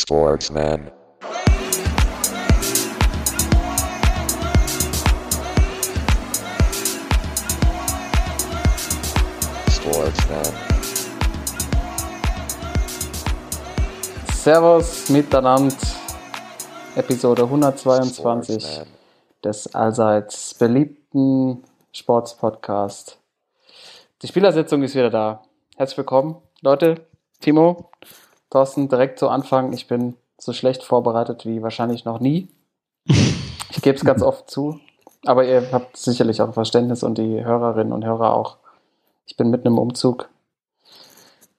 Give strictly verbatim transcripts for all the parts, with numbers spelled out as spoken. Sportsman. Sportsman. Servus miteinander. Episode hundertzweiundzwanzig Sportsman. Des allseits beliebten Sportspodcasts. Die Spielersitzung ist wieder da. Herzlich willkommen, Leute. Timo, Thorsten, direkt zu Anfang. Ich bin so schlecht vorbereitet wie wahrscheinlich noch nie. Ich gebe es ganz oft zu, aber ihr habt sicherlich auch Verständnis und die Hörerinnen und Hörer auch. Ich bin mitten im Umzug,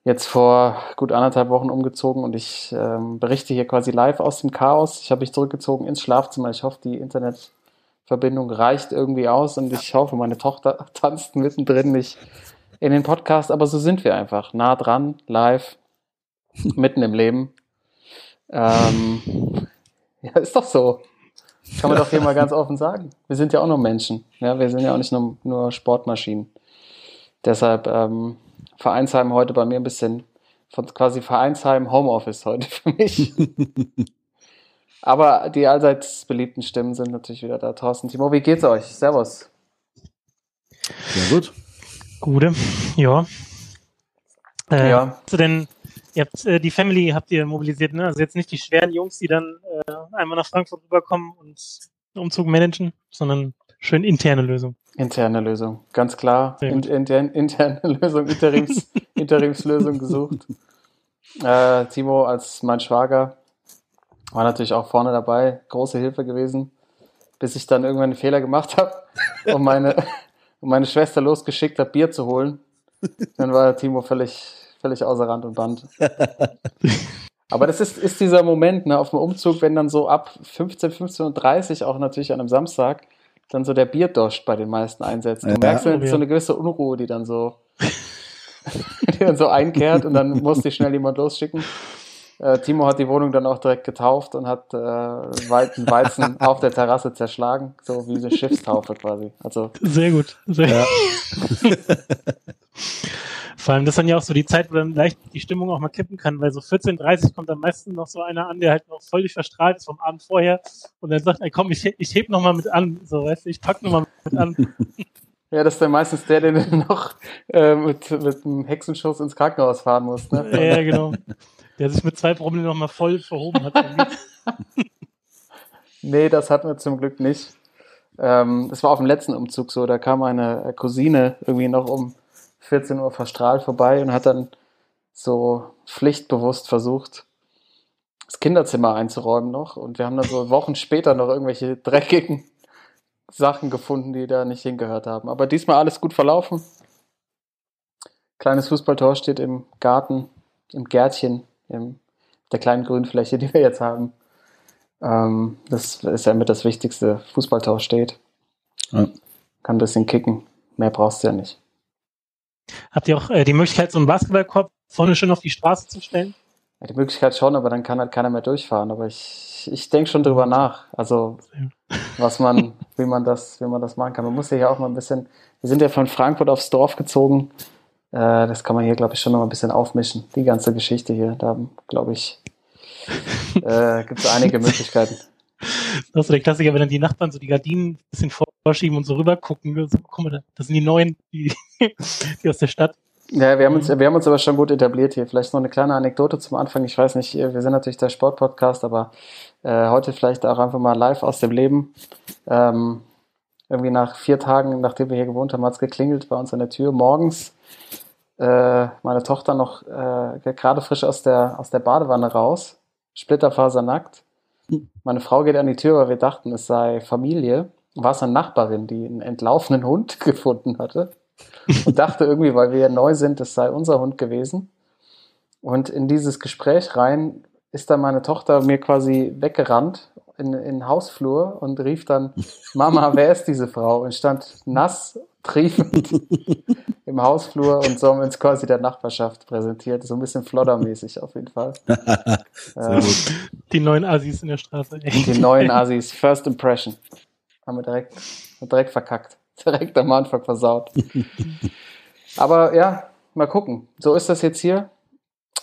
jetzt vor gut anderthalb Wochen umgezogen und ich ähm, berichte hier quasi live aus dem Chaos. Ich habe mich zurückgezogen ins Schlafzimmer. Ich hoffe, die Internetverbindung reicht irgendwie aus und ich hoffe, meine Tochter tanzt mittendrin nicht in den Podcast, aber so sind wir einfach. Nah dran, live, mitten im Leben. Ähm, ja, ist doch so. Kann man doch hier mal ganz offen sagen. Wir sind ja auch nur Menschen. Ja, wir sind ja auch nicht nur, nur Sportmaschinen. Deshalb ähm, Vereinsheim heute bei mir ein bisschen, von quasi Vereinsheim Homeoffice heute für mich. Aber die allseits beliebten Stimmen sind natürlich wieder da. Thorsten, Timo, wie geht's euch? Servus. Ja, gut. Gute, ja. Äh, ja. Zu den, ihr habt, äh, die Family habt ihr mobilisiert, ne? Also jetzt nicht die schweren Jungs, die dann äh, einmal nach Frankfurt rüberkommen und einen Umzug managen, sondern schön interne Lösung. Interne Lösung, ganz klar. In, interne, interne Lösung, Interims, Interimslösung gesucht. Äh, Timo als mein Schwager war natürlich auch vorne dabei, große Hilfe gewesen, bis ich dann irgendwann einen Fehler gemacht habe und meine... und meine Schwester losgeschickt hat, Bier zu holen. Dann war Timo völlig, völlig außer Rand und Band. Aber das ist, ist dieser Moment, ne, auf dem Umzug, wenn dann so ab fünfzehn, fünfzehn Uhr dreißig, auch natürlich an einem Samstag, dann so der Bierdurst bei den meisten einsetzt. Du ja, merkst ja, so eine gewisse Unruhe, die dann so, die dann so einkehrt und dann musste ich schnell jemand losschicken. Äh, Timo hat die Wohnung dann auch direkt getauft und hat äh, weiten Weizen auf der Terrasse zerschlagen, so wie eine Schiffstaufe quasi. Also sehr gut. Sehr ja. Vor allem, das ist dann ja auch so die Zeit, wo dann leicht die Stimmung auch mal kippen kann, weil so vierzehn Uhr dreißig kommt am meisten noch so einer an, der halt noch völlig verstrahlt ist vom Abend vorher und dann sagt, ey, komm, ich, ich heb nochmal mit an, so weißt du, ich pack nochmal mit an. Ja, das ist dann meistens der, den du noch äh, mit, mit einem Hexenschuss ins Krankenhaus fahren musst, ne? Ja, genau. Der sich mit zwei Problemen nochmal voll verhoben hat. Nee, das hatten wir zum Glück nicht. Ähm, das war auf dem letzten Umzug so, da kam meine Cousine irgendwie noch um vierzehn Uhr verstrahlt vorbei und hat dann so pflichtbewusst versucht, das Kinderzimmer einzuräumen noch. Und wir haben dann so Wochen später noch irgendwelche dreckigen Sachen gefunden, die da nicht hingehört haben. Aber diesmal alles gut verlaufen. Kleines Fußballtor steht im Garten, im Gärtchen, in der kleinen Grünfläche, die wir jetzt haben. Ähm, das ist ja mit das Wichtigste. Fußballtor steht. Ja. Kann ein bisschen kicken. Mehr brauchst du ja nicht. Habt ihr auch äh, die Möglichkeit, so einen Basketballkorb vorne schön auf die Straße zu stellen? Ja, die Möglichkeit schon, aber dann kann halt keiner mehr durchfahren. Aber ich, ich denke schon drüber nach. Also, was man, wie man das, wie man das machen kann. Man muss ja hier auch mal ein bisschen, wir sind ja von Frankfurt aufs Dorf gezogen. Das kann man hier, glaube ich, schon noch ein bisschen aufmischen. Die ganze Geschichte hier, da, glaube ich, äh, gibt es einige Möglichkeiten. Das ist so der Klassiker, wenn dann die Nachbarn so die Gardinen ein bisschen vorschieben und so rübergucken. So, guck mal, das sind die Neuen, die, die aus der Stadt. Ja, wir haben, uns, wir haben uns aber schon gut etabliert hier. Vielleicht noch eine kleine Anekdote zum Anfang. Ich weiß nicht, wir sind natürlich der Sportpodcast, aber äh, heute vielleicht auch einfach mal live aus dem Leben. Ähm, irgendwie nach vier Tagen, nachdem wir hier gewohnt haben, hat es geklingelt bei uns an der Tür morgens. Meine Tochter noch äh, gerade frisch aus der, aus der Badewanne raus, splitterfasernackt. Meine Frau geht an die Tür, weil wir dachten, es sei Familie. War es eine Nachbarin, die einen entlaufenen Hund gefunden hatte und dachte irgendwie, weil wir ja neu sind, es sei unser Hund gewesen. Und in dieses Gespräch rein ist dann meine Tochter mir quasi weggerannt in, in den Hausflur und rief dann, Mama, wer ist diese Frau? Und stand nass triefend im Hausflur und so haben wir uns quasi der Nachbarschaft präsentiert. So ein bisschen floddermäßig auf jeden Fall. ähm, die neuen Assis in der Straße. Die neuen Assis, First Impression. Haben wir direkt, direkt verkackt. Direkt am Anfang versaut. Aber ja, mal gucken. So ist das jetzt hier.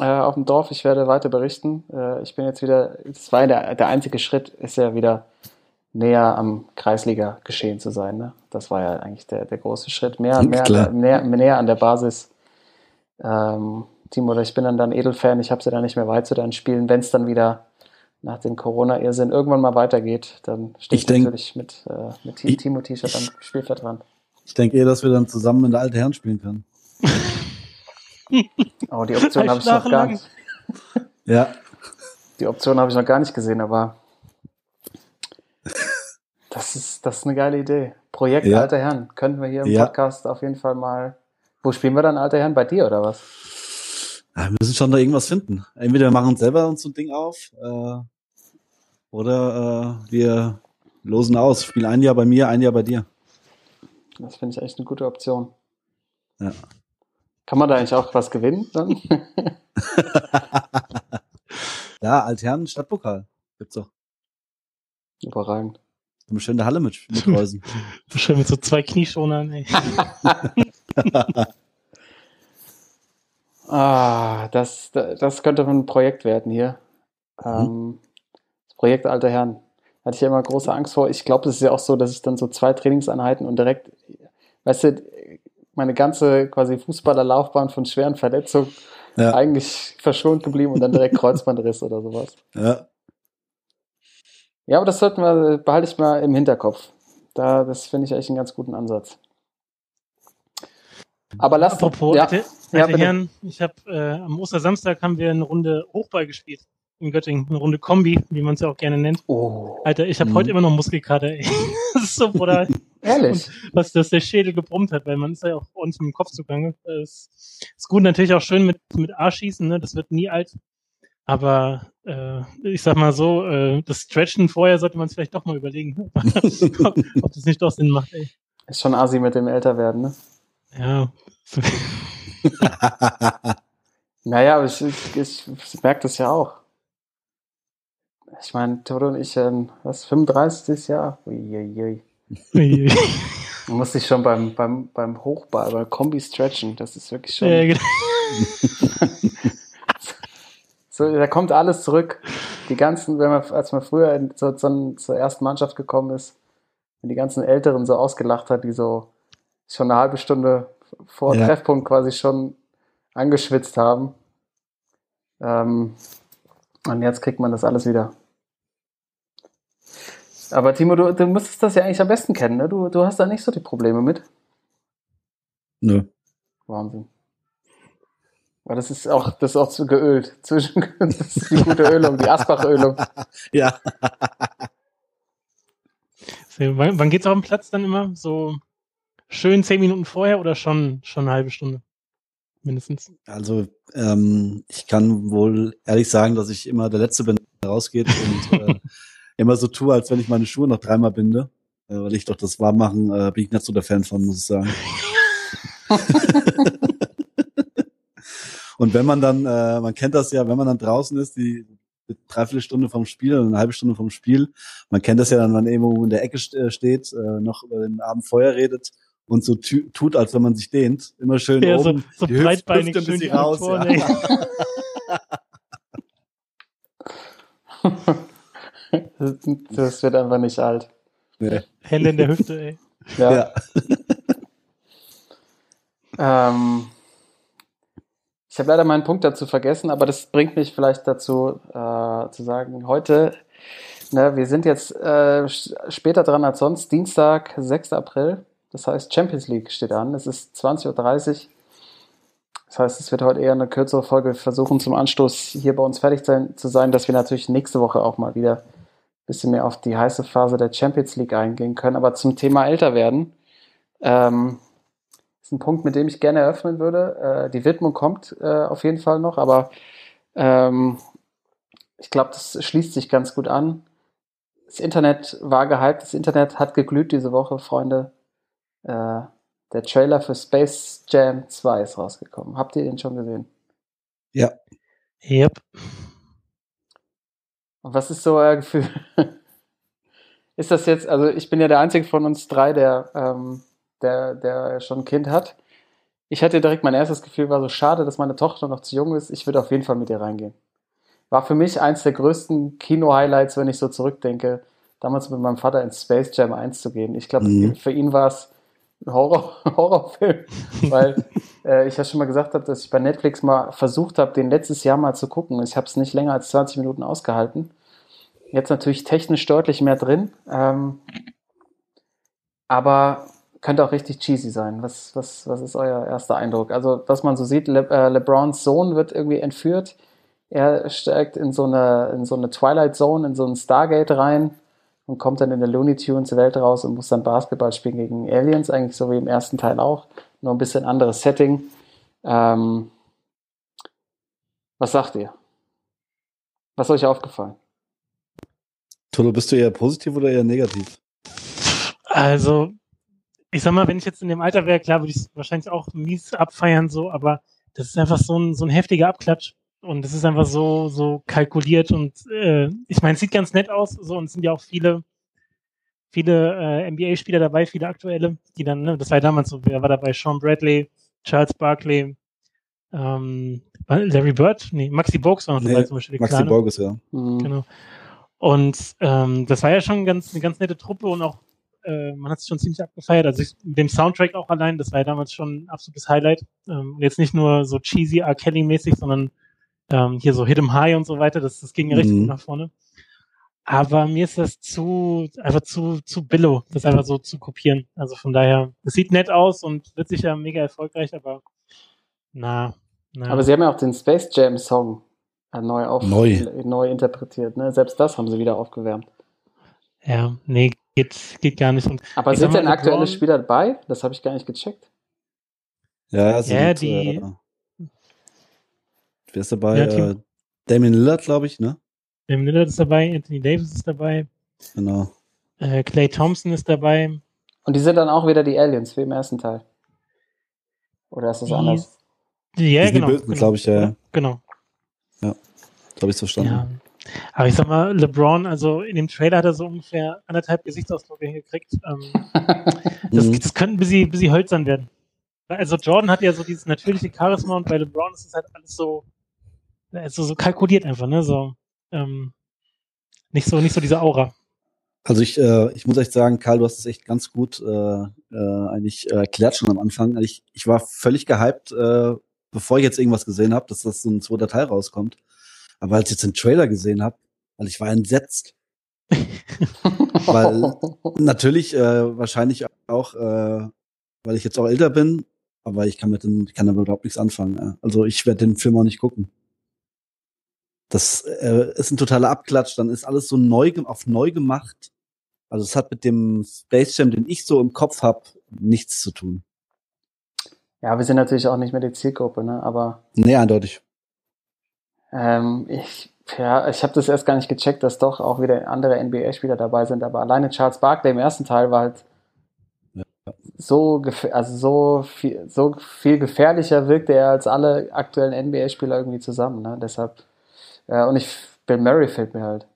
äh, auf dem Dorf. Ich werde weiter berichten. Äh, ich bin jetzt wieder, es war der, der einzige Schritt, ist ja wieder näher am Kreisliga-Geschehen zu sein. Ne? Das war ja eigentlich der, der große Schritt. Mehr, mehr, mehr, mehr, mehr an der Basis. Ähm, Timo, oder ich bin dann dann Edelfan. Ich habe sie ja dann nicht mehr weit zu deinen Spielen. Wenn es dann wieder nach dem Corona-Irrsinn irgendwann mal weitergeht, dann stehe ich, ich denk, natürlich mit, äh, mit T- Timo-T-Shirt am Spielfeld dran. Ich denke eher, dass wir dann zusammen in der alten Herren spielen können. Oh, die Option habe ich noch gar nicht. Ja. Die Option habe ich noch gar nicht gesehen, aber das ist, das ist eine geile Idee. Projekt ja. Alte Herren. Könnten wir hier im ja. Podcast auf jeden Fall mal. Wo spielen wir dann, Alte Herren? Bei dir oder was? Ja, wir müssen schon da irgendwas finden. Entweder wir machen uns selber uns so ein Ding auf äh, oder äh, wir losen aus. Spiel ein Jahr bei mir, ein Jahr bei dir. Das finde ich echt eine gute Option. Ja. Kann man da eigentlich auch was gewinnen dann? Ja, Altherren Stadtpokal gibt's doch. Überragend. Eine schöne Halle mit Reusen. Schön mit so zwei Knieschonern, ey. ah, das, das könnte ein Projekt werden hier. Mhm. Das Projekt Alte Herren. Hatte ich ja immer große Angst vor. Ich glaube, das ist ja auch so, dass ich dann so zwei Trainingseinheiten und direkt, weißt du, meine ganze quasi Fußballerlaufbahn von schweren Verletzungen ja. eigentlich verschont geblieben und dann direkt Kreuzbandriss oder sowas. Ja. Ja, aber das sollten wir, behalte ich mal im Hinterkopf. Da, das finde ich echt einen ganz guten Ansatz. Aber lasst Apropos, ja, alte, ja, alte Herren, ich habe äh, am Ostersamstag haben wir eine Runde Hochball gespielt in Göttingen, eine Runde Kombi, wie man es ja auch gerne nennt. Oh. Alter, ich habe hm. heute immer noch Muskelkater, ey. Das ist so brutal. Ehrlich? Und was, dass der Schädel gebrummt hat, weil man ist ja auch uns mit dem Kopf zugange. Es ist gut, natürlich auch schön mit, mit A-Schießen, ne? Das wird nie alt. Aber äh, ich sag mal so, äh, das Stretchen vorher sollte man es vielleicht doch mal überlegen, ob, ob das nicht doch Sinn macht, ey. Ist schon assi mit dem Älterwerden, ne? Ja. Naja, ich, ich, ich, ich merke das ja auch. Ich meine, Toto und ich, ähm, was, fünfunddreißig Jahr? Uiuiui. Man muss sich schon beim, beim, beim Hochball, beim Kombi stretchen, das ist wirklich schon... Ja, genau. So, da kommt alles zurück. Die ganzen, wenn man, als man früher in, so, so, zur ersten Mannschaft gekommen ist, wenn die ganzen Älteren so ausgelacht hat, die so schon eine halbe Stunde vor ja. Treffpunkt quasi schon angeschwitzt haben. Ähm... Und jetzt kriegt man das alles wieder. Aber Timo, du, du müsstest das ja eigentlich am besten kennen, ne? Du, du hast da nicht so die Probleme mit. Nö. Nee. Wahnsinn. Weil das ist auch, das ist auch zu geölt. Zwischen, das ist die gute Ölung, die Asbach-Ölung. Ja. Wann, wann geht's auf den Platz dann immer? So schön zehn Minuten vorher oder schon, schon eine halbe Stunde? Mindestens. Also ähm, ich kann wohl ehrlich sagen, dass ich immer der Letzte bin, der rausgeht und äh, immer so tue, als wenn ich meine Schuhe noch dreimal binde, äh, weil ich doch das warm machen, äh, bin ich nicht so der Fan von, muss ich sagen. Und wenn man dann, äh, man kennt das ja, wenn man dann draußen ist, die, die Dreiviertelstunde vom Spiel und eine halbe Stunde vom Spiel, man kennt das ja dann, wenn man irgendwo in der Ecke steht, äh, noch über den Abend vorher redet, und so t- tut, als wenn man sich dehnt. Immer schön ja, oben. So, so die breitbeinig Hüfte schön raus. Vor, ja. Nee. Das wird einfach nicht alt. Nee. Hände in der Hüfte, ey. Ja. Ja. ähm, ich habe leider meinen Punkt dazu vergessen, aber das bringt mich vielleicht dazu, äh, zu sagen, heute, ne, wir sind jetzt äh, später dran als sonst, Dienstag, sechster April. Das heißt, Champions League steht an. Es ist zwanzig Uhr dreißig. Das heißt, es wird heute eher eine kürzere Folge. Wir versuchen zum Anstoß hier bei uns fertig sein, zu sein, dass wir natürlich nächste Woche auch mal wieder ein bisschen mehr auf die heiße Phase der Champions League eingehen können. Aber zum Thema älter werden ähm, ist ein Punkt, mit dem ich gerne eröffnen würde. Äh, die Widmung kommt äh, auf jeden Fall noch, aber ähm, ich glaube, das schließt sich ganz gut an. Das Internet war gehypt. Das Internet hat geglüht diese Woche, Freunde. Uh, der Trailer für Space Jam zwei ist rausgekommen. Habt ihr den schon gesehen? Ja. Yep. Und was ist so euer Gefühl? Ist das jetzt, also ich bin ja der einzige von uns drei, der, ähm, der, der schon ein Kind hat. ich hatte direkt, mein erstes Gefühl war so, schade, dass meine Tochter noch zu jung ist, ich würde auf jeden Fall mit ihr reingehen. War für mich eins der größten Kino-Highlights, wenn ich so zurückdenke, damals mit meinem Vater in Space Jam eins zu gehen. Ich glaube, mhm. für ihn war es ein Horror, Horrorfilm, weil äh, ich ja schon mal gesagt habe, dass ich bei Netflix mal versucht habe, den letztes Jahr mal zu gucken. Ich habe es nicht länger als zwanzig Minuten ausgehalten. Jetzt natürlich technisch deutlich mehr drin, ähm, aber könnte auch richtig cheesy sein. Was, was, was ist euer erster Eindruck? Also was man so sieht, Le- äh, LeBrons Sohn wird irgendwie entführt. Er steigt in so eine, in so eine Twilight Zone, in so ein Stargate rein und kommt dann in der Looney Tunes Welt raus und muss dann Basketball spielen gegen Aliens, eigentlich so wie im ersten Teil auch. Nur ein bisschen anderes Setting. Ähm, was sagt ihr? Was ist euch aufgefallen? Tolo, bist du eher positiv oder eher negativ? Also, ich sag mal, wenn ich jetzt in dem Alter wäre, klar, würde ich es wahrscheinlich auch mies abfeiern, so, aber das ist einfach so ein, so ein heftiger Abklatsch und das ist einfach so, so kalkuliert und äh, ich meine, es sieht ganz nett aus, so, und es sind ja auch viele, viele äh, N B A-Spieler dabei, viele aktuelle, die dann, ne, das war ja damals so, wer war dabei? Sean Bradley, Charles Barkley, ähm, Larry Bird? Nee, Maxi Bogues war noch dabei, nee, zum Beispiel. Maxi Bogues, ja. Mhm. Genau. Und ähm, das war ja schon ganz, eine ganz nette Truppe und auch äh, man hat es schon ziemlich abgefeiert. Also ich, mit dem Soundtrack auch allein, das war ja damals schon ein absolutes Highlight. Ähm, jetzt nicht nur so cheesy R. Kelly-mäßig, sondern ähm, hier so Hit 'em High und so weiter. Das, das ging ja richtig mhm. gut nach vorne. Aber mir ist das zu, einfach zu, zu billo, das einfach so zu kopieren. Also von daher, es sieht nett aus und wird sicher mega erfolgreich, aber na, na. Aber sie haben ja auch den Space Jam Song neu auf neu. neu interpretiert. Ne? Selbst das haben sie wieder aufgewärmt. Ja, nee, geht, geht gar nicht. Und aber sind denn aktuelle Braun, Spieler dabei? Das habe ich gar nicht gecheckt. Ja, sind, ja die... Äh, wer ist dabei? Ja, äh, Damian Lillard, glaube ich, ne? Damian Lillard ist dabei, Anthony Davis ist dabei. Genau. Äh, Klay Thompson ist dabei. Und die sind dann auch wieder die Aliens, wie im ersten Teil. Oder ist das die, anders? Die, ja, die genau. Die Bösen, genau, glaube ich, ja. Genau. Ja, glaube ich, verstanden. Ja. Aber ich sag mal, LeBron, also in dem Trailer hat er so ungefähr anderthalb Gesichtsausdrücke hingekriegt. das, das könnten ein bisschen, bisschen hölzern werden. Also Jordan hat ja so dieses natürliche Charisma und bei LeBron ist es halt alles so, also so kalkuliert einfach, ne? So, ähm, nicht so, nicht so diese Aura. Also ich, äh, ich muss echt sagen, Karl, du hast es echt ganz gut äh, äh, eigentlich erklärt schon am Anfang. Ich, ich war völlig gehypt, äh, bevor ich jetzt irgendwas gesehen habe, dass das so ein zweiter Teil rauskommt. Aber als ich jetzt den Trailer gesehen habe, weil ich war entsetzt. Weil natürlich äh, wahrscheinlich auch, äh, weil ich jetzt auch älter bin, aber ich kann mit dem, ich kann damit überhaupt nichts anfangen. Ja. Also ich werde den Film auch nicht gucken. Das äh, ist ein totaler Abklatsch. Dann ist alles so neu auf neu gemacht. Also es hat mit dem Space Jam, den ich so im Kopf habe, nichts zu tun. Ja, wir sind natürlich auch nicht mehr die Zielgruppe, ne? Aber. Nee, eindeutig. Ähm, ich, ja, ich habe das erst gar nicht gecheckt, dass doch auch wieder andere N B A-Spieler dabei sind, aber alleine Charles Barkley im ersten Teil war halt ja. so, gef- also so viel, so viel gefährlicher wirkte er als alle aktuellen N B A-Spieler irgendwie zusammen, ne? Deshalb, äh, und ich, Bill Murray fehlt mir halt.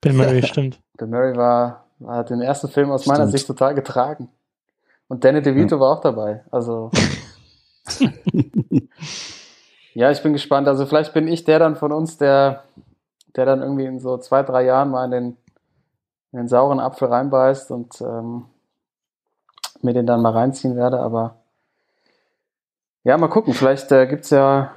Bill Murray, stimmt. Bill Murray war, hat den ersten Film aus stimmt. meiner Sicht total getragen. Und Danny DeVito ja. war auch dabei. Also ja, ich bin gespannt. Also vielleicht bin ich der dann von uns, der, der dann irgendwie in so zwei, drei Jahren mal in den, in den sauren Apfel reinbeißt und ähm, mir den dann mal reinziehen werde. Aber ja, mal gucken. Vielleicht äh, gibt's ja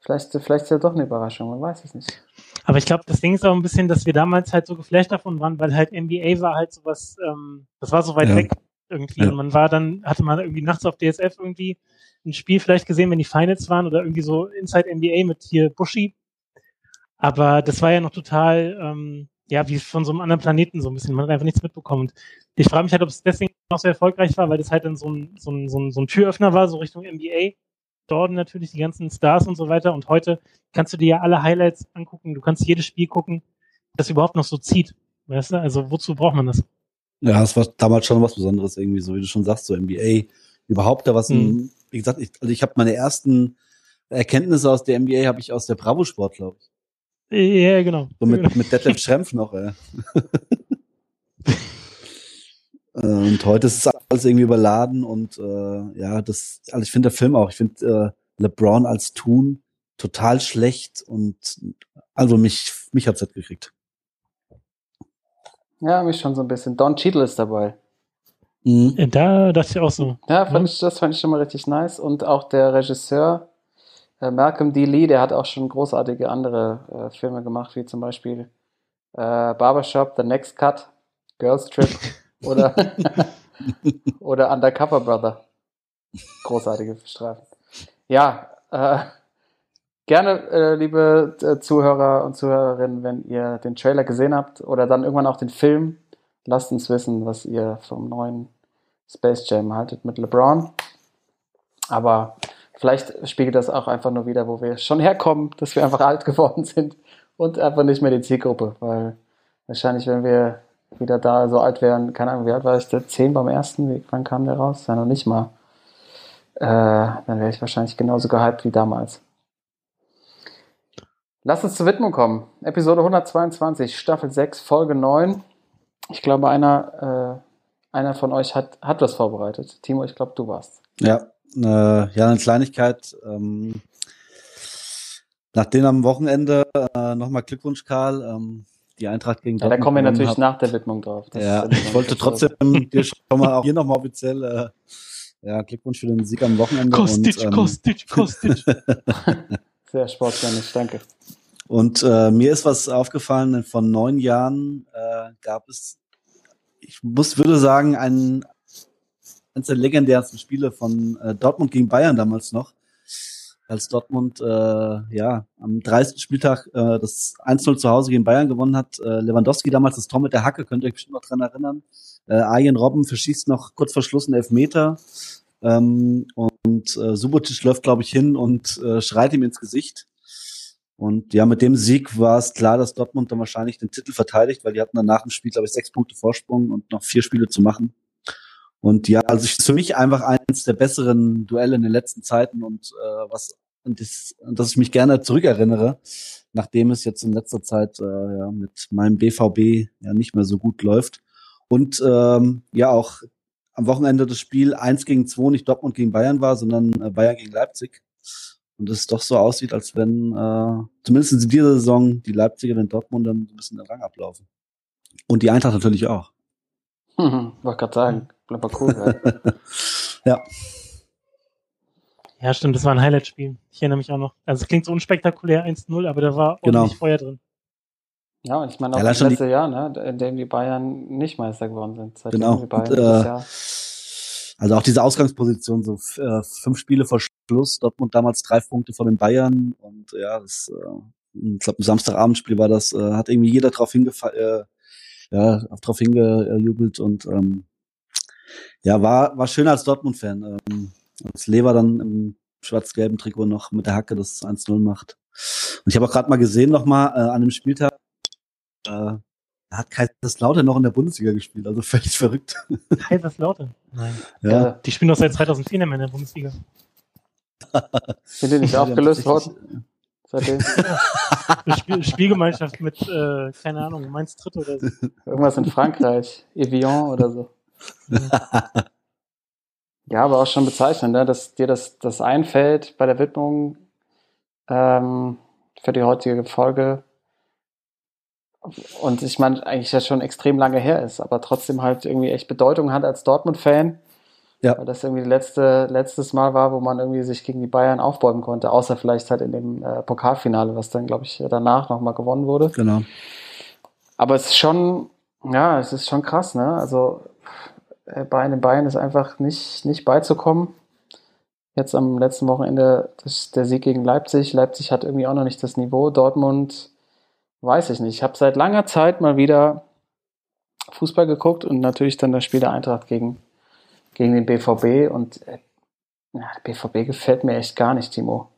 vielleicht, vielleicht ist ja doch eine Überraschung. Man weiß es nicht. Aber ich glaube, das Ding ist auch ein bisschen, dass wir damals halt so geflasht davon waren, weil halt N B A war halt sowas, ähm, das war so weit ja. weg irgendwie. Ja. Und man war dann, hatte man irgendwie nachts auf D S F irgendwie ein Spiel vielleicht gesehen, wenn die Finals waren oder irgendwie so Inside N B A mit hier Bushy. Aber das war ja noch total, ähm, ja, wie von so einem anderen Planeten so ein bisschen. Man hat einfach nichts mitbekommen. Und ich frage mich halt, ob es deswegen noch so erfolgreich war, weil das halt dann so ein, so ein, so ein, so ein Türöffner war, so Richtung N B A. Jordan natürlich, die ganzen Stars und so weiter. Und heute kannst du dir ja alle Highlights angucken. Du kannst jedes Spiel gucken, das überhaupt noch so zieht. Weißt du? Also wozu braucht man das? Ja, es war damals schon was Besonderes irgendwie, so wie du schon sagst, so N B A. Überhaupt da was, mhm. wie gesagt, ich, also ich habe meine ersten Erkenntnisse aus der N B A habe ich aus der Bravo-Sport, glaube ich. Ja, genau. So mit, mit Detlef Schrempf noch, ey. Und heute ist es alles irgendwie überladen und äh, ja, das, also ich finde der Film auch, ich finde äh, LeBron als Tun total schlecht und also mich, mich hat's halt gekriegt. Ja, mich schon so ein bisschen. Don Cheadle ist dabei. Mhm. Ja, da dachte ich auch so. Ja, fand ja. Ich, das fand ich schon mal richtig nice. Und auch der Regisseur äh, Malcolm D. Lee, der hat auch schon großartige andere äh, Filme gemacht, wie zum Beispiel äh, Barbershop, The Next Cut, Girls Trip oder, oder Undercover Brother. Großartige Streifen. Ja, äh, gerne, äh, liebe äh, Zuhörer und Zuhörerinnen, wenn ihr den Trailer gesehen habt oder dann irgendwann auch den Film, lasst uns wissen, was ihr vom neuen Space Jam haltet mit LeBron. Aber vielleicht spiegelt das auch einfach nur wieder, wo wir schon herkommen, dass wir einfach alt geworden sind und einfach nicht mehr die Zielgruppe, weil wahrscheinlich, wenn wir wieder da so alt wären, keine Ahnung, wie alt war ich da? zehn beim ersten? Wann kam der raus? Ja, noch nicht mal. Äh, dann wäre ich wahrscheinlich genauso gehypt wie damals. Lass uns zur Widmung kommen. Episode hundertzweiundzwanzig, Staffel sechs, Folge neun. Ich glaube, einer, äh, einer von euch hat, hat was vorbereitet. Timo, ich glaube, du warst. Ja, äh, ja, eine Kleinigkeit. Ähm, nachdem am Wochenende äh, nochmal Glückwunsch, Karl. Ähm, die Eintracht gegen Dortmund. Ja, da kommen wir natürlich hab. nach der Widmung drauf. Das ja, ich wollte trotzdem dir schon mal auch hier nochmal offiziell äh, ja, Glückwunsch für den Sieg am Wochenende. Kostic, und, ähm, Kostic, Kostic. Sehr sportmännisch, danke. Und äh, mir ist was aufgefallen, von neun Jahren äh, gab es, ich muss würde sagen, ein, eines der legendärsten Spiele von äh, Dortmund gegen Bayern damals noch, als Dortmund äh, ja am dreißigsten Spieltag äh, das eins null zu Hause gegen Bayern gewonnen hat. Äh, Lewandowski damals das Tor mit der Hacke, könnt ihr euch bestimmt noch dran erinnern. Äh, Arjen Robben verschießt noch kurz vor Schluss einen Elfmeter ähm, und äh, Subotic läuft, glaube ich, hin und äh, schreit ihm ins Gesicht. Und ja, mit dem Sieg war es klar, dass Dortmund dann wahrscheinlich den Titel verteidigt, weil die hatten dann nach dem Spiel, glaube ich, sechs Punkte Vorsprung und noch vier Spiele zu machen. Und ja, also für mich einfach eins der besseren Duelle in den letzten Zeiten und äh, was und das, und dass ich mich gerne zurückerinnere, nachdem es jetzt in letzter Zeit äh, ja, mit meinem B V B ja nicht mehr so gut läuft. Und ähm, ja, auch am Wochenende das Spiel eins gegen zwei nicht Dortmund gegen Bayern war, sondern äh, Bayern gegen Leipzig. Und es doch so aussieht, als wenn äh, zumindest in dieser Saison die Leipziger den Dortmundern ein bisschen den Rang ablaufen. Und die Eintracht natürlich auch. Hm, wollte gerade sagen, bleib mal cool. Ja. Ja, stimmt, das war ein Highlight-Spiel. Ich erinnere mich auch noch. Also es klingt so unspektakulär, eins null, aber da war ordentlich genau. Feuer drin. Ja, und ich meine auch ja, das letzte die- Jahr, ne, in dem die Bayern nicht Meister geworden sind. Seitdem genau. Die Bayern und, äh, das Jahr. Also auch diese Ausgangsposition, so f- äh, fünf Spiele vor Schluss, Dortmund damals drei Punkte vor den Bayern und ja, das, äh, ich glaube, ein Samstagabendspiel war das, äh, hat irgendwie jeder drauf hingefa- äh, ja, drauf hingejubelt und ähm, ja, war war schöner als Dortmund-Fan. Ähm, als Lever dann im schwarz-gelben Trikot noch mit der Hacke das eins null macht. Und ich habe auch gerade mal gesehen nochmal äh, an dem Spieltag, äh, da hat Kaiserslautern noch in der Bundesliga gespielt, also völlig verrückt. Kaiserslautern? Nein. Ja. Die spielen doch seit zweitausendvierzehn in der Bundesliga. Sind die nicht aufgelöst worden? Seitdem? Spiel- Spielgemeinschaft mit, äh, keine Ahnung, Mainz Dritte oder so. Irgendwas in Frankreich, Evian oder so. Ja, aber auch schon bezeichnend, ne? Dass dir das, das einfällt bei der Widmung ähm, für die heutige Folge. Und ich meine, eigentlich ja schon extrem lange her ist, aber trotzdem halt irgendwie echt Bedeutung hat als Dortmund-Fan. Ja. Weil das irgendwie das letzte, letztes Mal war, wo man irgendwie sich gegen die Bayern aufbäumen konnte, außer vielleicht halt in dem äh, Pokalfinale, was dann, glaube ich, danach nochmal gewonnen wurde. Genau. Aber es ist schon, ja, es ist schon krass, ne? Also bei den Bayern ist einfach nicht, nicht beizukommen. Jetzt am letzten Wochenende das, der Sieg gegen Leipzig. Leipzig hat irgendwie auch noch nicht das Niveau. Dortmund weiß ich nicht. Ich habe seit langer Zeit mal wieder Fußball geguckt und natürlich dann das Spiel der Eintracht gegen, gegen den B V B und äh, ja, der B V B gefällt mir echt gar nicht, Timo.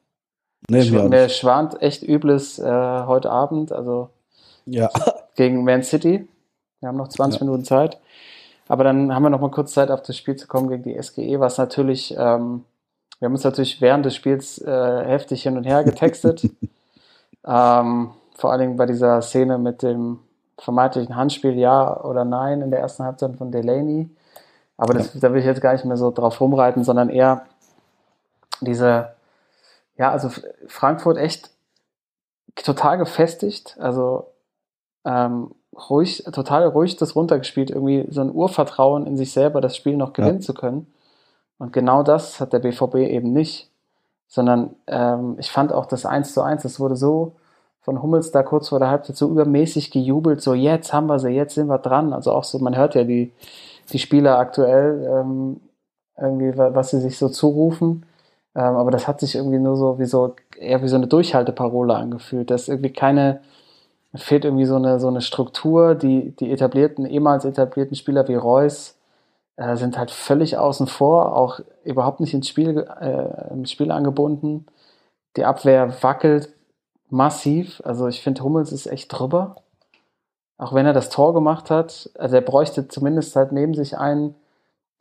Nee, Sch- mir nicht. Schwant echt Übles äh, heute Abend, also ja. Gegen Man City. Wir haben noch zwanzig ja. Minuten Zeit. Aber dann haben wir noch mal kurz Zeit, auf das Spiel zu kommen gegen die S G E, was natürlich, ähm, wir haben uns natürlich während des Spiels äh, heftig hin und her getextet. ähm, Vor allen Dingen bei dieser Szene mit dem vermeintlichen Handspiel, ja oder nein, in der ersten Halbzeit von Delaney. Aber das, ja. da will ich jetzt gar nicht mehr so drauf rumreiten, sondern eher diese, ja, also Frankfurt echt total gefestigt, also ähm, ruhig, total ruhig das runtergespielt, irgendwie so ein Urvertrauen in sich selber, das Spiel noch gewinnen ja. zu können. Und genau das hat der B V B eben nicht, sondern ähm, ich fand auch das eins zu eins, das wurde so von Hummels da kurz vor der Halbzeit so übermäßig gejubelt, so jetzt haben wir sie, jetzt sind wir dran. Also auch so, man hört ja die die Spieler aktuell ähm, irgendwie, was sie sich so zurufen, ähm, aber das hat sich irgendwie nur so wie so eher wie so eine Durchhalteparole angefühlt. Das ist irgendwie keine, fehlt irgendwie so eine so eine Struktur. Die die etablierten ehemals etablierten Spieler wie Reus äh, sind halt völlig außen vor, auch überhaupt nicht ins Spiel äh, im Spiel angebunden. Die Abwehr wackelt massiv. Also ich finde, Hummels ist echt drüber. Auch wenn er das Tor gemacht hat, also er bräuchte zumindest halt neben sich einen,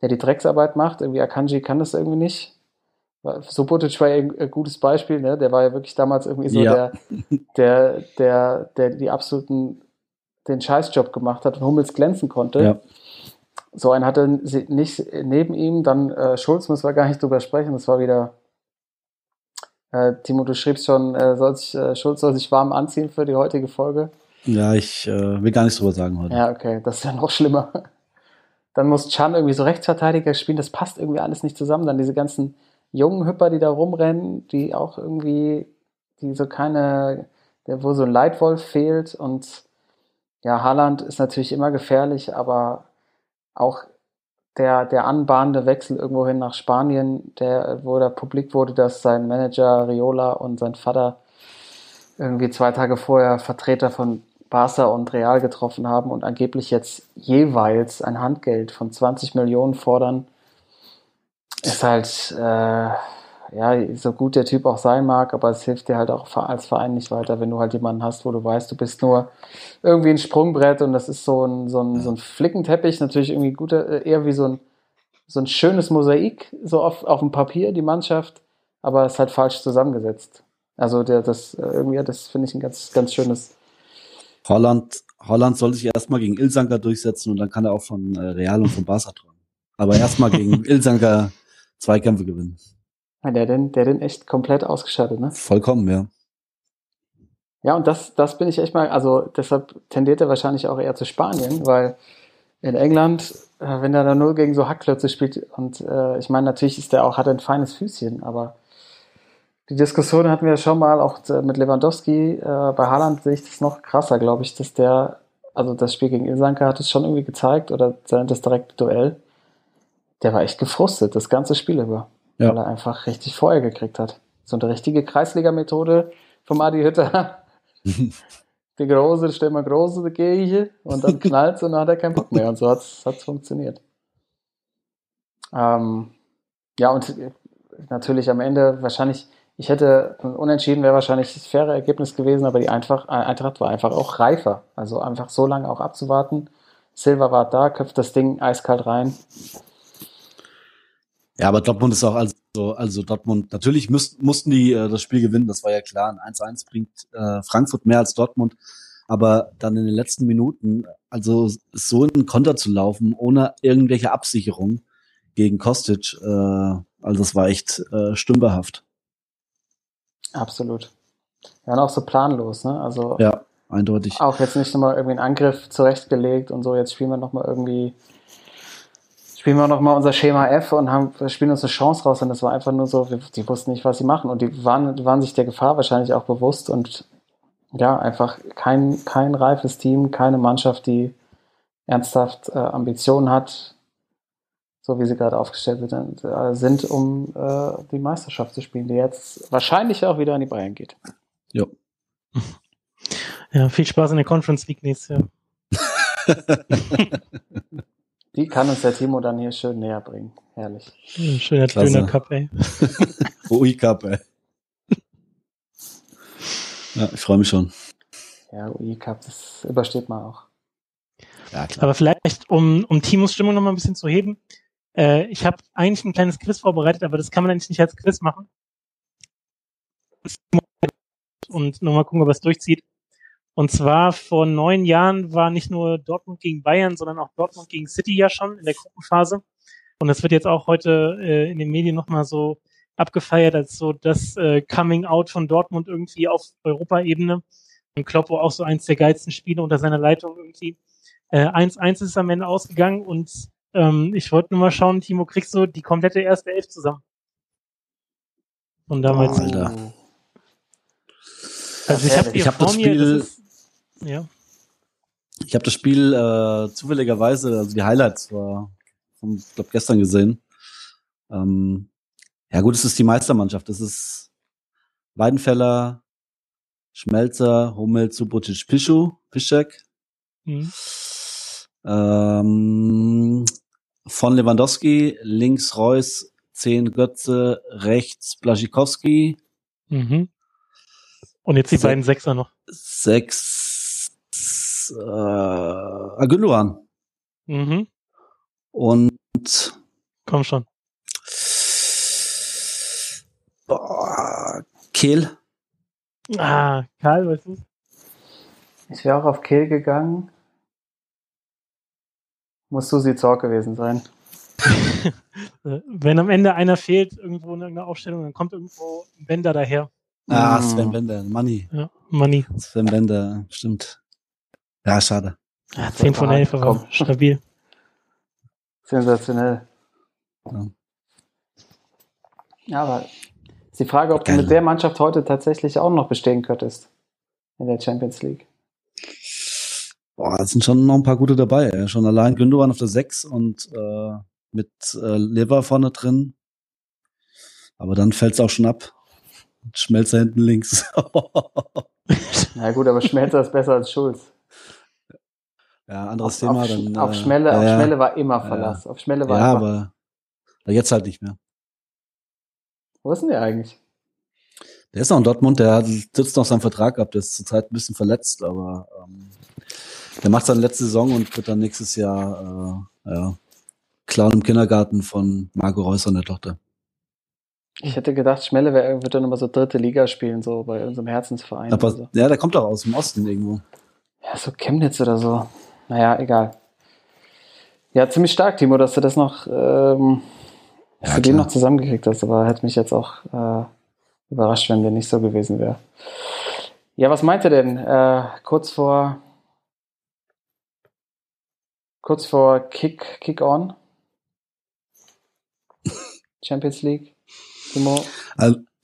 der die Drecksarbeit macht. Irgendwie Akanji kann das irgendwie nicht. Subotic war ja ein gutes Beispiel, ne? Der war ja wirklich damals irgendwie so ja. der, der, der, der die absoluten, den Scheißjob gemacht hat und Hummels glänzen konnte. Ja. So einen hatte nicht neben ihm. Dann äh, Schulz, müssen wir gar nicht drüber sprechen, das war wieder äh, Timo, du schriebst schon, äh, soll sich, äh, Schulz soll sich warm anziehen für die heutige Folge. Ja, ich äh, will gar nichts drüber sagen heute. Ja, okay, das ist ja noch schlimmer. Dann muss Can irgendwie so Rechtsverteidiger spielen, das passt irgendwie alles nicht zusammen. Dann diese ganzen jungen Hüpper, die da rumrennen, die auch irgendwie, die so keine, wo so ein Leitwolf fehlt. Und ja, Haaland ist natürlich immer gefährlich, aber auch der, der anbahnende Wechsel irgendwohin nach Spanien, der, wo da publik wurde, dass sein Manager Riola und sein Vater irgendwie zwei Tage vorher Vertreter von Barça und Real getroffen haben und angeblich jetzt jeweils ein Handgeld von zwanzig Millionen fordern, ist halt, äh, ja, so gut der Typ auch sein mag, aber es hilft dir halt auch als Verein nicht weiter, wenn du halt jemanden hast, wo du weißt, du bist nur irgendwie ein Sprungbrett und das ist so ein, so ein, so ein Flickenteppich, natürlich irgendwie guter, eher wie so ein, so ein schönes Mosaik, so auf, auf dem Papier, die Mannschaft, aber es ist halt falsch zusammengesetzt. Also der, das irgendwie, das finde ich ein ganz, ganz schönes. Haaland, Haaland soll sich erstmal gegen Ilsanker durchsetzen und dann kann er auch von Real und von Barça tragen. Aber erstmal gegen Ilsanker zwei Kämpfe gewinnen. Ja, der den, der den echt komplett ausgeschaltet, ne? Vollkommen, ja. Ja, und das, das bin ich echt mal, also deshalb tendiert er wahrscheinlich auch eher zu Spanien, weil in England, wenn er da nur gegen so Hackklötze spielt und äh, ich meine, natürlich ist der auch, hat er ein feines Füßchen, aber die Diskussion hatten wir schon mal, auch mit Lewandowski. Bei Haaland sehe ich das noch krasser, glaube ich, dass der, also das Spiel gegen Ilsanker hat es schon irgendwie gezeigt, oder das direkte Duell, der war echt gefrustet, das ganze Spiel über, ja. weil er einfach richtig Feuer gekriegt hat. So eine richtige Kreisliga-Methode vom Adi Hütter. Die Große, stell mal Große, gehe ich, und dann knallt's und dann hat er keinen Bock mehr. Und so hat's, hat's funktioniert. Ähm, ja, und natürlich am Ende wahrscheinlich, ich hätte, unentschieden wäre wahrscheinlich das faire Ergebnis gewesen, aber die Eintracht, Eintracht war einfach auch reifer. Also einfach so lange auch abzuwarten. Silva war da, köpft das Ding eiskalt rein. Ja, aber Dortmund ist auch, also, also Dortmund, natürlich müsst, mussten die äh, das Spiel gewinnen, das war ja klar. Ein eins zu eins bringt äh, Frankfurt mehr als Dortmund, aber dann in den letzten Minuten, also so in den Konter zu laufen, ohne irgendwelche Absicherung gegen Kostic, äh, also das war echt äh, stümperhaft. Absolut. Ja, und auch so planlos, ne? Also ja, eindeutig. Auch jetzt nicht nochmal irgendwie einen Angriff zurechtgelegt und so, jetzt spielen wir nochmal irgendwie, spielen wir nochmal unser Schema F und haben, spielen uns eine Chance raus, und das war einfach nur so, die wussten nicht, was sie machen, und die waren, waren sich der Gefahr wahrscheinlich auch bewusst, und ja, einfach kein, kein reifes Team, keine Mannschaft, die ernsthaft äh, Ambitionen hat, so wie sie gerade aufgestellt sind, um äh, die Meisterschaft zu spielen, die jetzt wahrscheinlich auch wieder an die Bayern geht. Ja. Ja, viel Spaß in der Conference League nächstes Jahr. Die kann uns der Timo dann hier schön näher bringen. Herrlich. Schöner Döner Cup, ey. Ui Cup, ey. Ja, ich freue mich schon. Ja, Ui Cup, das übersteht man auch. Ja, klar. Aber vielleicht, um, um Timos Stimmung nochmal ein bisschen zu heben, ich habe eigentlich ein kleines Quiz vorbereitet, aber das kann man eigentlich nicht als Quiz machen. Und nochmal gucken, ob er es durchzieht. Und zwar vor neun Jahren war nicht nur Dortmund gegen Bayern, sondern auch Dortmund gegen City ja schon in der Gruppenphase. Und das wird jetzt auch heute äh, in den Medien nochmal so abgefeiert als so das äh, Coming Out von Dortmund irgendwie auf Europaebene. Und Klopp war auch so eins der geilsten Spiele unter seiner Leitung irgendwie. eins eins äh, ist es am Ende ausgegangen und ähm, ich wollte nur mal schauen, Timo, kriegst du die komplette erste Elf zusammen? Und damals... Oh, Alter. Also ich habe ich hab das Spiel... Hier, das ist, ja. Ich habe das Spiel äh, zufälligerweise, also die Highlights war, ich glaube, gestern gesehen. Ähm, ja gut, es ist die Meistermannschaft. Es ist Weidenfeller, Schmelzer, Hummels, Subotic, Pischu, Piszczek. Mhm. Ähm, von Lewandowski, links Reus, zehn Götze, rechts Blaschikowski. Mhm. Und jetzt die Se- beiden Sechser noch. Sechs äh, Gündogan. Mhm. Und komm schon. Boah, Kehl. Ah, Karl, weißt du? Ich wäre auch auf Kehl gegangen. Muss Susi Zorc gewesen sein. Wenn am Ende einer fehlt, irgendwo in irgendeiner Aufstellung, dann kommt irgendwo ein Bender daher. Ah, Sven Bender, Money. Ja, Money. Sven Bender, stimmt. Ja, schade. Ja, zehn von elf, aber stabil. Sensationell. Ja. Ja, aber ist die Frage, ob Geil. Du mit der Mannschaft heute tatsächlich auch noch bestehen könntest in der Champions League. Boah, es sind schon noch ein paar gute dabei. Ja. Schon allein Gündogan auf der sechs und äh, mit äh, Lever vorne drin. Aber dann fällt es auch schon ab. Schmelzer hinten links. Na gut, aber Schmelzer ist besser als Schulz. Ja, anderes auf, Thema. Auf, dann, auf, äh, Schmelle, äh, auf Schmelle war immer Verlass. Äh, auf Schmelle war ja, immer. Aber jetzt halt nicht mehr. Wo ist denn der eigentlich? Der ist noch in Dortmund, der sitzt noch seinen Vertrag ab, der ist zurzeit ein bisschen verletzt, aber ähm, der macht seine letzte Saison und wird dann nächstes Jahr äh, ja, Clown im Kindergarten von Marco Reus und der Tochter. Ich hätte gedacht, Schmelle wär, wird dann immer so dritte Liga spielen, so bei unserem Herzensverein. Aber, so. Ja, der kommt doch aus dem Osten irgendwo. Ja, so Chemnitz oder so. Naja, egal. Ja, ziemlich stark, Timo, dass du das noch... Ähm, Dass ja, du den noch zusammengekriegt hast, aber hätte mich jetzt auch äh, überrascht, wenn der nicht so gewesen wäre. Ja, was meint ihr denn? Äh, kurz vor kurz vor Kick, Kick on? Champions League? Timo?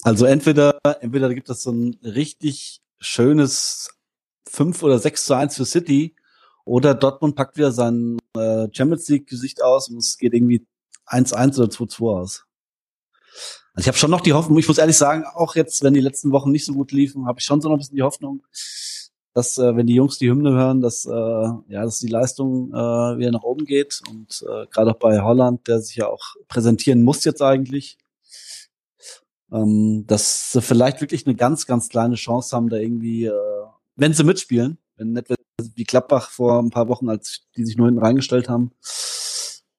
Also entweder, entweder gibt es so ein richtig schönes fünf oder sechs zu eins für City oder Dortmund packt wieder sein äh, Champions League-Gesicht aus und es geht irgendwie eins eins oder zwei zwei aus. Also ich habe schon noch die Hoffnung, ich muss ehrlich sagen, auch jetzt, wenn die letzten Wochen nicht so gut liefen, habe ich schon so noch ein bisschen die Hoffnung, dass äh, wenn die Jungs die Hymne hören, dass äh, ja, dass die Leistung äh, wieder nach oben geht und äh, gerade auch bei Haaland, der sich ja auch präsentieren muss jetzt eigentlich, ähm, dass sie vielleicht wirklich eine ganz, ganz kleine Chance haben, da irgendwie, äh, wenn sie mitspielen, wenn nicht wie Gladbach vor ein paar Wochen, als die sich nur hinten reingestellt haben,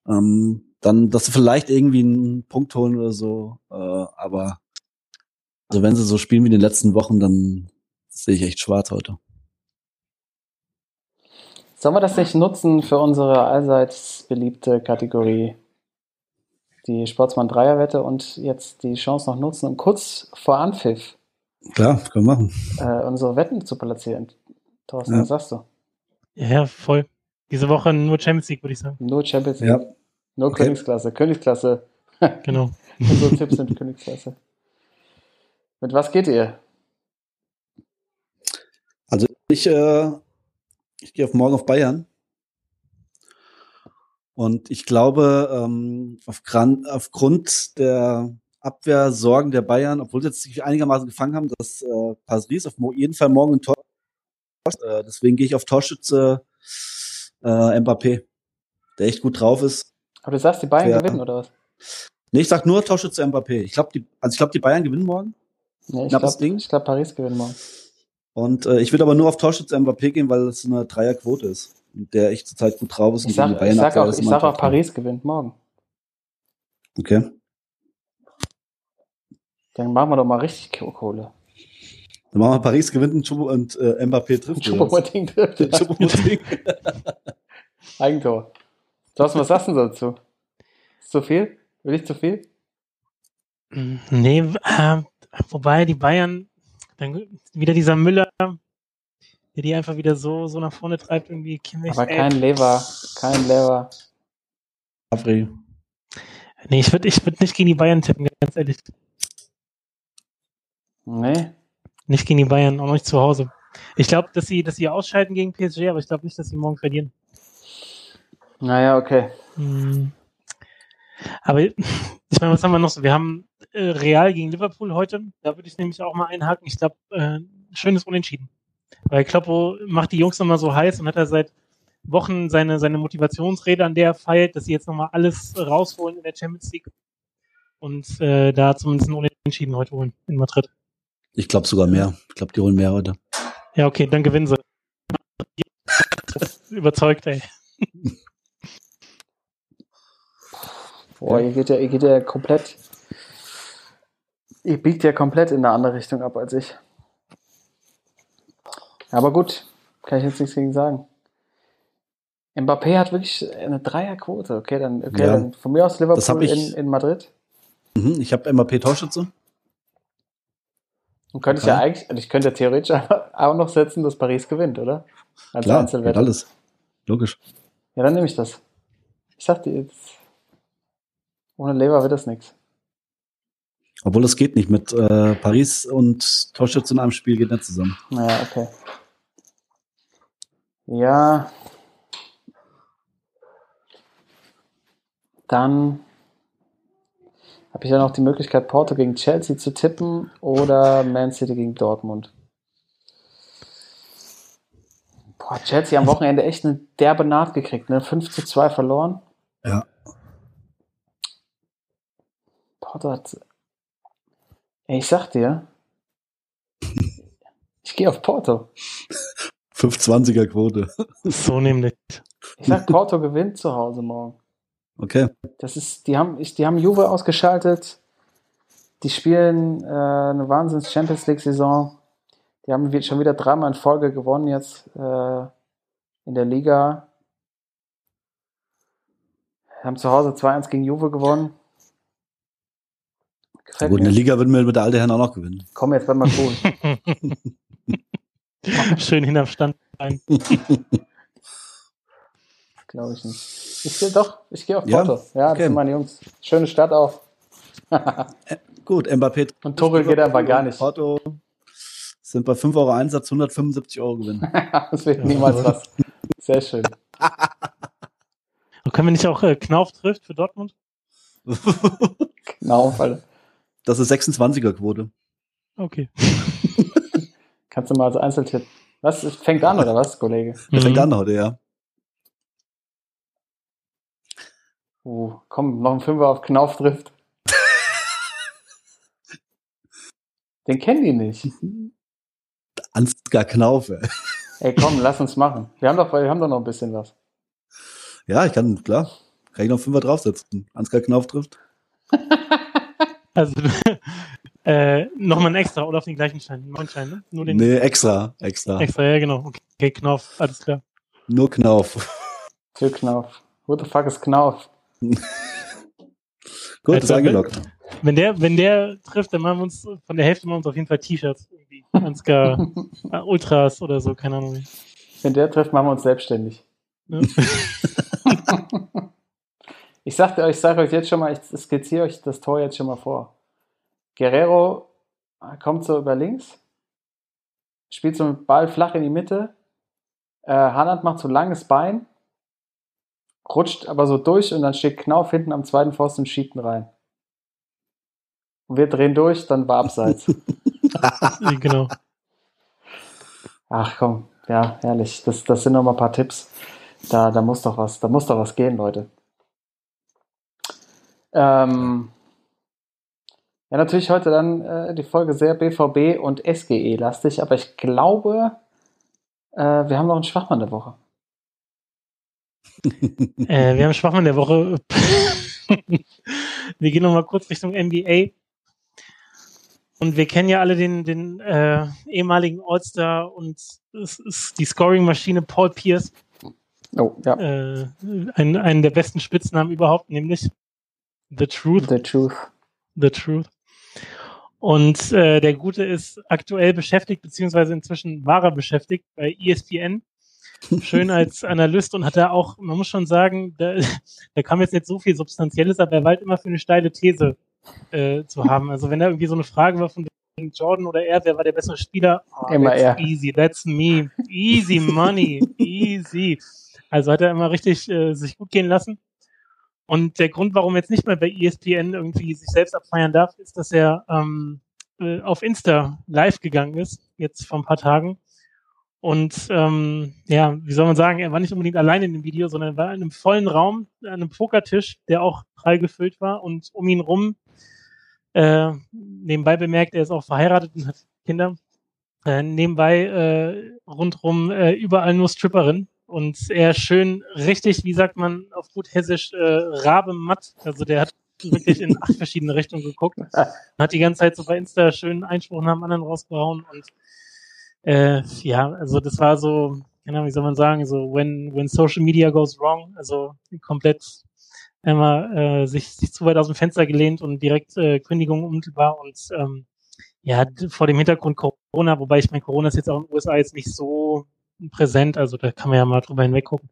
ähm, dann, dass sie vielleicht irgendwie einen Punkt holen oder so. Äh, aber also wenn sie so spielen wie in den letzten Wochen, dann sehe ich echt schwarz heute. Sollen wir das nicht nutzen für unsere allseits beliebte Kategorie? Die Sportsmann-Dreierwette und jetzt die Chance noch nutzen, um kurz vor Anpfiff Klar, können wir machen. Äh, unsere Wetten zu platzieren. Thorsten, ja. Was sagst du? Ja, voll. Diese Woche nur Champions League, würde ich sagen. Nur Champions League. Ja. Nur okay. Königsklasse, Königsklasse. Genau. Unsere Tipps sind Königsklasse. Mit was geht ihr? Also ich, äh, ich gehe auf morgen auf Bayern. Und ich glaube, ähm, auf Gran- aufgrund der Abwehrsorgen der Bayern, obwohl sie jetzt sich einigermaßen gefangen haben, dass äh, Paris auf jeden Fall morgen ein Tor äh, deswegen gehe ich auf Torschütze äh, Mbappé, der echt gut drauf ist. Aber du sagst, die Bayern ja. gewinnen, oder was? Nee, ich sag nur Torschütze Mbappé. Ich glaube, die, also ich glaub, die Bayern gewinnen morgen. Nee, ich glaube, glaub, Paris gewinnt morgen. Und äh, ich würde aber nur auf Torschütze Mbappé gehen, weil es eine Dreierquote ist. Und der echt zurzeit gut drauf ist. Ich sag, und die Bayern ich sag auch, ich sag auch Paris gewinnt morgen. Okay. Dann machen wir doch mal richtig Kohle. Dann machen wir Paris gewinnt und äh, Mbappé trifft. Choupo-Moting trifft. Choupo-Moting. Eigentor. Thorsten, was sagst du dazu? Ist zu viel? Will ich zu viel? Nee, äh, wobei die Bayern, dann wieder dieser Müller, der die einfach wieder so, so nach vorne treibt, irgendwie Kimmich. Aber ey. kein Lever, kein Lever. April. Nee, ich würde ich würd nicht gegen die Bayern tippen, ganz ehrlich. Nee. Nicht gegen die Bayern, auch nicht zu Hause. Ich glaube, dass sie, dass sie ausscheiden gegen P S G, aber ich glaube nicht, dass sie morgen verlieren. Naja, okay. Aber ich meine, was haben wir noch so? Wir haben äh, Real gegen Liverpool heute. Da würde ich nämlich auch mal einhaken. Ich glaube, äh, schönes Unentschieden. Weil Kloppo macht die Jungs nochmal so heiß und hat er seit Wochen seine, seine Motivationsrede, an der er feilt, dass sie jetzt nochmal alles rausholen in der Champions League und äh, da zumindest einen Unentschieden heute holen in Madrid. Ich glaube sogar mehr. Ich glaube, die holen mehr heute. Ja, okay, dann gewinnen sie. Überzeugt, ey. Boah, ihr geht ja, ihr geht ja komplett, ihr biegt ja komplett in eine andere Richtung ab als ich. Aber gut, kann ich jetzt nichts gegen sagen. Mbappé hat wirklich eine Dreierquote. Okay, dann, okay, ja. Dann von mir aus Liverpool ich, in, in Madrid. Mhm, ich habe Mbappé-Torschütze. Und könnte okay. ich ja eigentlich, ich könnte ja theoretisch auch noch setzen, dass Paris gewinnt, oder? Als Klar, Einzelwette. Alles. Logisch. Ja, dann nehme ich das. Ich sag dir jetzt, ohne Lever wird das nichts. Obwohl das geht nicht. Mit äh, Paris und Torschütze in einem Spiel geht nicht zusammen. Ja, okay. Ja. Dann habe ich ja noch die Möglichkeit, Porto gegen Chelsea zu tippen oder Man City gegen Dortmund. Boah, Chelsea am Wochenende echt eine derbe Naht gekriegt, ne? fünf zu zwei verloren. Ja. Porto hat... Ey, ich sag dir, ich gehe auf Porto. fünf zwanziger Quote. So nämlich. Ich sag, Porto gewinnt zu Hause morgen. Okay. Das ist, die haben, die haben Juve ausgeschaltet. Die spielen äh, eine Wahnsinns Champions League Saison. Die haben schon wieder dreimal in Folge gewonnen jetzt äh, in der Liga. Haben zu Hause zwei eins gegen Juve gewonnen. Gefällt gut, mir. In der Liga würden wir mit der alten Herren auch noch gewinnen. Komm, jetzt werden wir cool. Schön hinterm Stand rein. Glaube ich nicht. Ich gehe doch, ich gehe auf Porto. Ja, ja das okay. sind meine Jungs. Schöne Stadt auch. Gut, Mbappé. Und Torel geht aber gar nicht. Porto sind bei fünf Euro Einsatz hundertfünfundsiebzig Euro gewinnen. Das wird niemals was. Sehr schön. Können wir nicht auch äh, Knauf trifft für Dortmund? Knauf, Alter. Das ist sechsundzwanziger Quote. Okay. Kannst du mal als Einzeltipp. Was? Es fängt an, oder was, Kollege? Mhm. Fängt an heute, ja. Uh, komm, noch ein Fünfer auf Knauf trifft. Den kennen die nicht. Ansgar Knauf, ey. Ey, komm, lass uns machen. Wir haben doch, wir haben doch noch ein bisschen was. Ja, ich kann, klar. Kann ich noch einen Fünfer draufsetzen. Ansgar Knauf trifft. Also, äh, nochmal ein extra oder auf den gleichen Schein. Neuen Schein, ne? Nur den nee, extra, extra. Extra, ja, genau. Okay, Knauf, alles klar. Nur Knauf. Für Knauf. What the fuck ist Knauf? Gut, also, ist eingeloggt. Wenn der, wenn der trifft, dann machen wir uns von der Hälfte machen wir uns auf jeden Fall T-Shirts irgendwie. Ganz gar Ultras oder so, keine Ahnung. Wenn der trifft, machen wir uns selbstständig. Ja. Ich sag euch, ich sag euch jetzt schon mal, ich skizziere euch das Tor jetzt schon mal vor. Guerrero kommt so über links, spielt so einen Ball flach in die Mitte, äh, Haaland macht so ein langes Bein, rutscht aber so durch und dann steht Knauf hinten am zweiten Pfosten und schiebt ihn rein. Und wir drehen durch, dann war abseits. Genau. Ach komm, ja, herrlich. Das, das sind noch mal ein paar Tipps. Da, da muss doch was, da muss doch was gehen, Leute. Ähm, ja, natürlich heute dann äh, die Folge sehr B V B und S G E-lastig, aber ich glaube, äh, wir haben noch einen Schwachmann der Woche. äh, wir haben Schwachmann der Woche. Wir gehen nochmal kurz Richtung N B A. Und wir kennen ja alle den, den äh, ehemaligen All-Star und es ist die Scoring-Maschine Paul Pierce. Oh, ja. Äh, einen, einen der besten Spitznamen überhaupt, nämlich. The Truth. The Truth. The Truth. Und äh, der Gute ist aktuell beschäftigt, beziehungsweise inzwischen war er beschäftigt bei E S P N. Schön als Analyst und hat da auch, man muss schon sagen, da, da kam jetzt nicht so viel Substanzielles, aber er war halt immer für eine steile These äh, zu haben. Also wenn da irgendwie so eine Frage war von Jordan oder er, wer war der bessere Spieler? Oh, immer er. Easy, that's me. Easy money. Easy. Also hat er immer richtig äh, sich gut gehen lassen. Und der Grund, warum jetzt nicht mehr bei E S P N irgendwie sich selbst abfeiern darf, ist, dass er ähm, auf Insta live gegangen ist, jetzt vor ein paar Tagen. Und ähm, ja, wie soll man sagen, er war nicht unbedingt alleine in dem Video, sondern er war in einem vollen Raum, an einem Pokertisch, der auch prall gefüllt war. Und um ihn rum, äh, nebenbei bemerkt, er ist auch verheiratet und hat Kinder, äh, nebenbei äh, rundrum äh, überall nur Stripperinnen. Und er schön richtig, wie sagt man auf gut hessisch, äh, Rabe matt. Also der hat wirklich in acht verschiedene Richtungen geguckt. Hat die ganze Zeit so bei Insta schön Einspruch nach dem anderen rausgehauen. Und äh, ja, also das war so, genau, wie soll man sagen, so when when social media goes wrong. Also komplett einmal äh, sich, sich zu weit aus dem Fenster gelehnt und direkt äh, Kündigung unmittelbar. Und ähm, ja, vor dem Hintergrund Corona, wobei ich meine, Corona ist jetzt auch in den U S A jetzt nicht so präsent, also da kann man ja mal drüber hinweg gucken.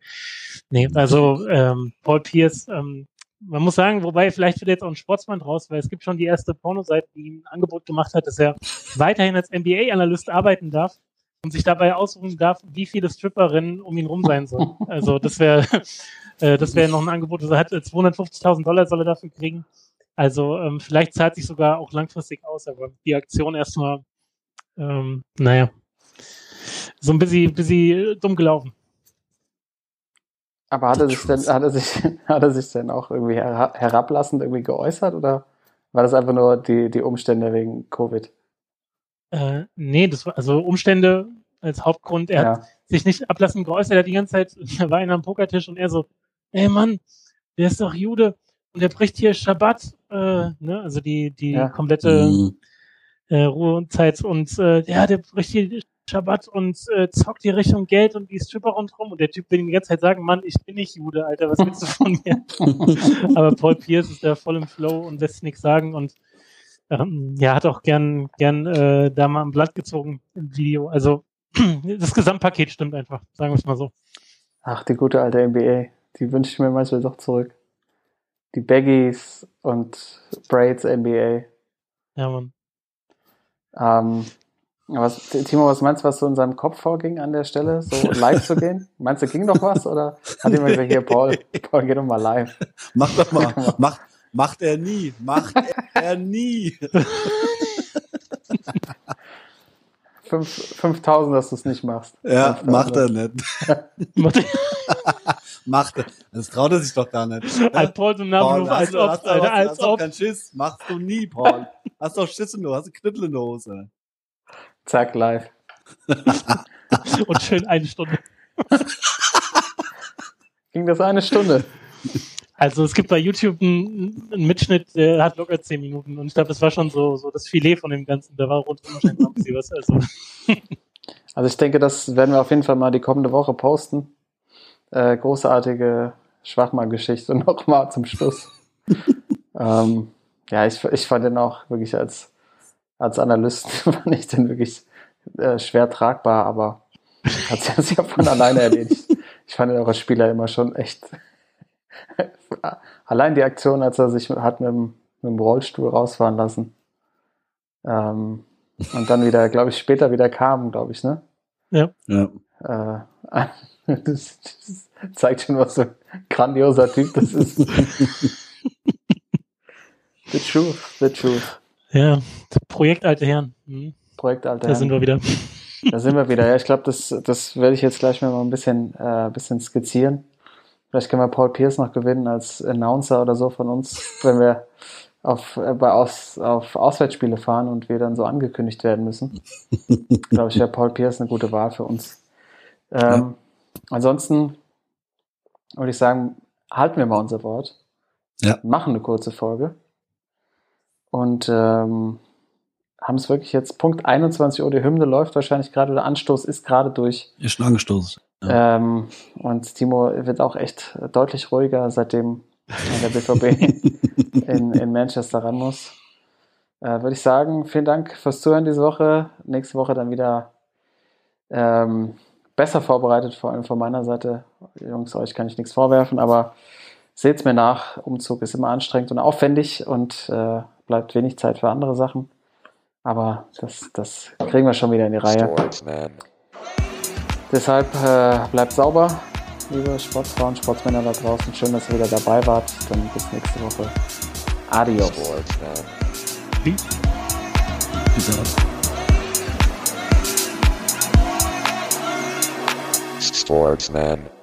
Nee, also ähm, Paul Pierce, ähm, man muss sagen, wobei vielleicht wird jetzt auch ein Sportsman draus, weil es gibt schon die erste Pornoseite, die ihm ein Angebot gemacht hat, dass er weiterhin als N B A-Analyst arbeiten darf und sich dabei aussuchen darf, wie viele Stripperinnen um ihn rum sein sollen. Also das wäre äh, das wäre noch ein Angebot, also er hat zweihundertfünfzigtausend Dollar soll er dafür kriegen. Also ähm, vielleicht zahlt sich sogar auch langfristig aus, aber die Aktion erstmal ähm, naja, so ein bisschen, bisschen dumm gelaufen. Aber hat er sich denn, hat er sich, hat er sich denn auch irgendwie her, herablassend irgendwie geäußert oder war das einfach nur die, die Umstände wegen Covid? Äh, nee, das war, also Umstände als Hauptgrund. Er ja. hat sich nicht ablassend geäußert. Er hat die ganze Zeit, da war einer am Pokertisch und er so, ey Mann, der ist doch Jude und der bricht hier Schabbat. Äh, ne? Also die, die ja. komplette mhm. äh, Ruhezeit und äh, ja, der bricht hier Schabbat und äh, zockt die Richtung Geld und die Stripper rundherum und der Typ will ihm die ganze Zeit sagen, Mann, ich bin nicht Jude, Alter, was willst du von mir? Aber Paul Pierce ist da voll im Flow und lässt nichts sagen und ähm, ja, hat auch gern, gern äh, da mal am Blatt gezogen im Video. Also das Gesamtpaket stimmt einfach, sagen wir es mal so. Ach, die gute alte N B A, die wünsche ich mir manchmal doch zurück. Die Baggies und Braids N B A. Ja, Mann. Ähm, Was, Timo, was meinst du, was so in seinem Kopf vorging an der Stelle, so live zu gehen? Meinst du, ging doch was? Oder hat jemand gesagt, hier, Paul, Paul, geh doch mal live. Mach doch mal. Mach, macht er nie. Macht er nie. fünftausend, dass du es nicht machst. Ja, macht er nicht. Macht er. Das traut er sich doch gar nicht. Als Paul zum Namen ruft, als ob. Als ob. Kein Schiss. Machst du nie, Paul. Hast doch Schiss in der Hose, hast du Knüttel in der Hose. Zack, live. Und schön eine Stunde. Ging das eine Stunde? Also es gibt bei YouTube einen, einen Mitschnitt, der hat locker zehn Minuten. Und ich glaube, das war schon so, so das Filet von dem Ganzen. Da war rundum wahrscheinlich noch ein bisschen was. Also. also ich denke, das werden wir auf jeden Fall mal die kommende Woche posten. Äh, großartige Schwachmann-Geschichte nochmal zum Schluss. ähm, ja, ich, ich fand den auch wirklich als Als Analyst fand ich den wirklich äh, schwer tragbar, aber hat sich ja von alleine erledigt. Ich fand ihn auch als Spieler immer schon echt. Allein die Aktion, als er sich hat mit dem, mit dem Rollstuhl rausfahren lassen. Ähm, und dann wieder, glaube ich, später wieder kam, glaube ich, ne? Ja. ja. Äh, das, das zeigt schon, was für ein grandioser Typ das ist. The truth, the truth. Ja, Projekt Alte Herren. Mhm. Projekt Alte Herren. Da sind wir wieder. Da sind wir wieder. Ja, ich glaube, das, das werde ich jetzt gleich mal ein bisschen, äh, bisschen skizzieren. Vielleicht können wir Paul Pierce noch gewinnen als Announcer oder so von uns, wenn wir auf, äh, bei Aus, auf Auswärtsspiele fahren und wir dann so angekündigt werden müssen. Ich glaube, ich wäre Paul Pierce eine gute Wahl für uns. Ähm, ja. Ansonsten würde ich sagen, halten wir mal unser Wort. Ja. Machen eine kurze Folge. Und ähm, haben es wirklich jetzt Punkt einundzwanzig Uhr, die Hymne läuft wahrscheinlich gerade, der Anstoß ist gerade durch. Ist schon angestoßen. Ja. Ähm, und Timo wird auch echt deutlich ruhiger, seitdem wenn der B V B in, in Manchester ran muss. Äh, würde ich sagen, vielen Dank fürs Zuhören diese Woche. Nächste Woche dann wieder ähm, besser vorbereitet, vor allem von meiner Seite. Jungs, euch kann ich nichts vorwerfen, aber seht's mir nach. Umzug ist immer anstrengend und aufwendig und äh, bleibt wenig Zeit für andere Sachen. Aber das, das kriegen wir schon wieder in die Reihe. Deshalb äh, bleibt sauber, liebe Sportsfrauen, Sportsmänner da draußen. Schön, dass ihr wieder dabei wart. Dann bis nächste Woche. Adios. Sportsman.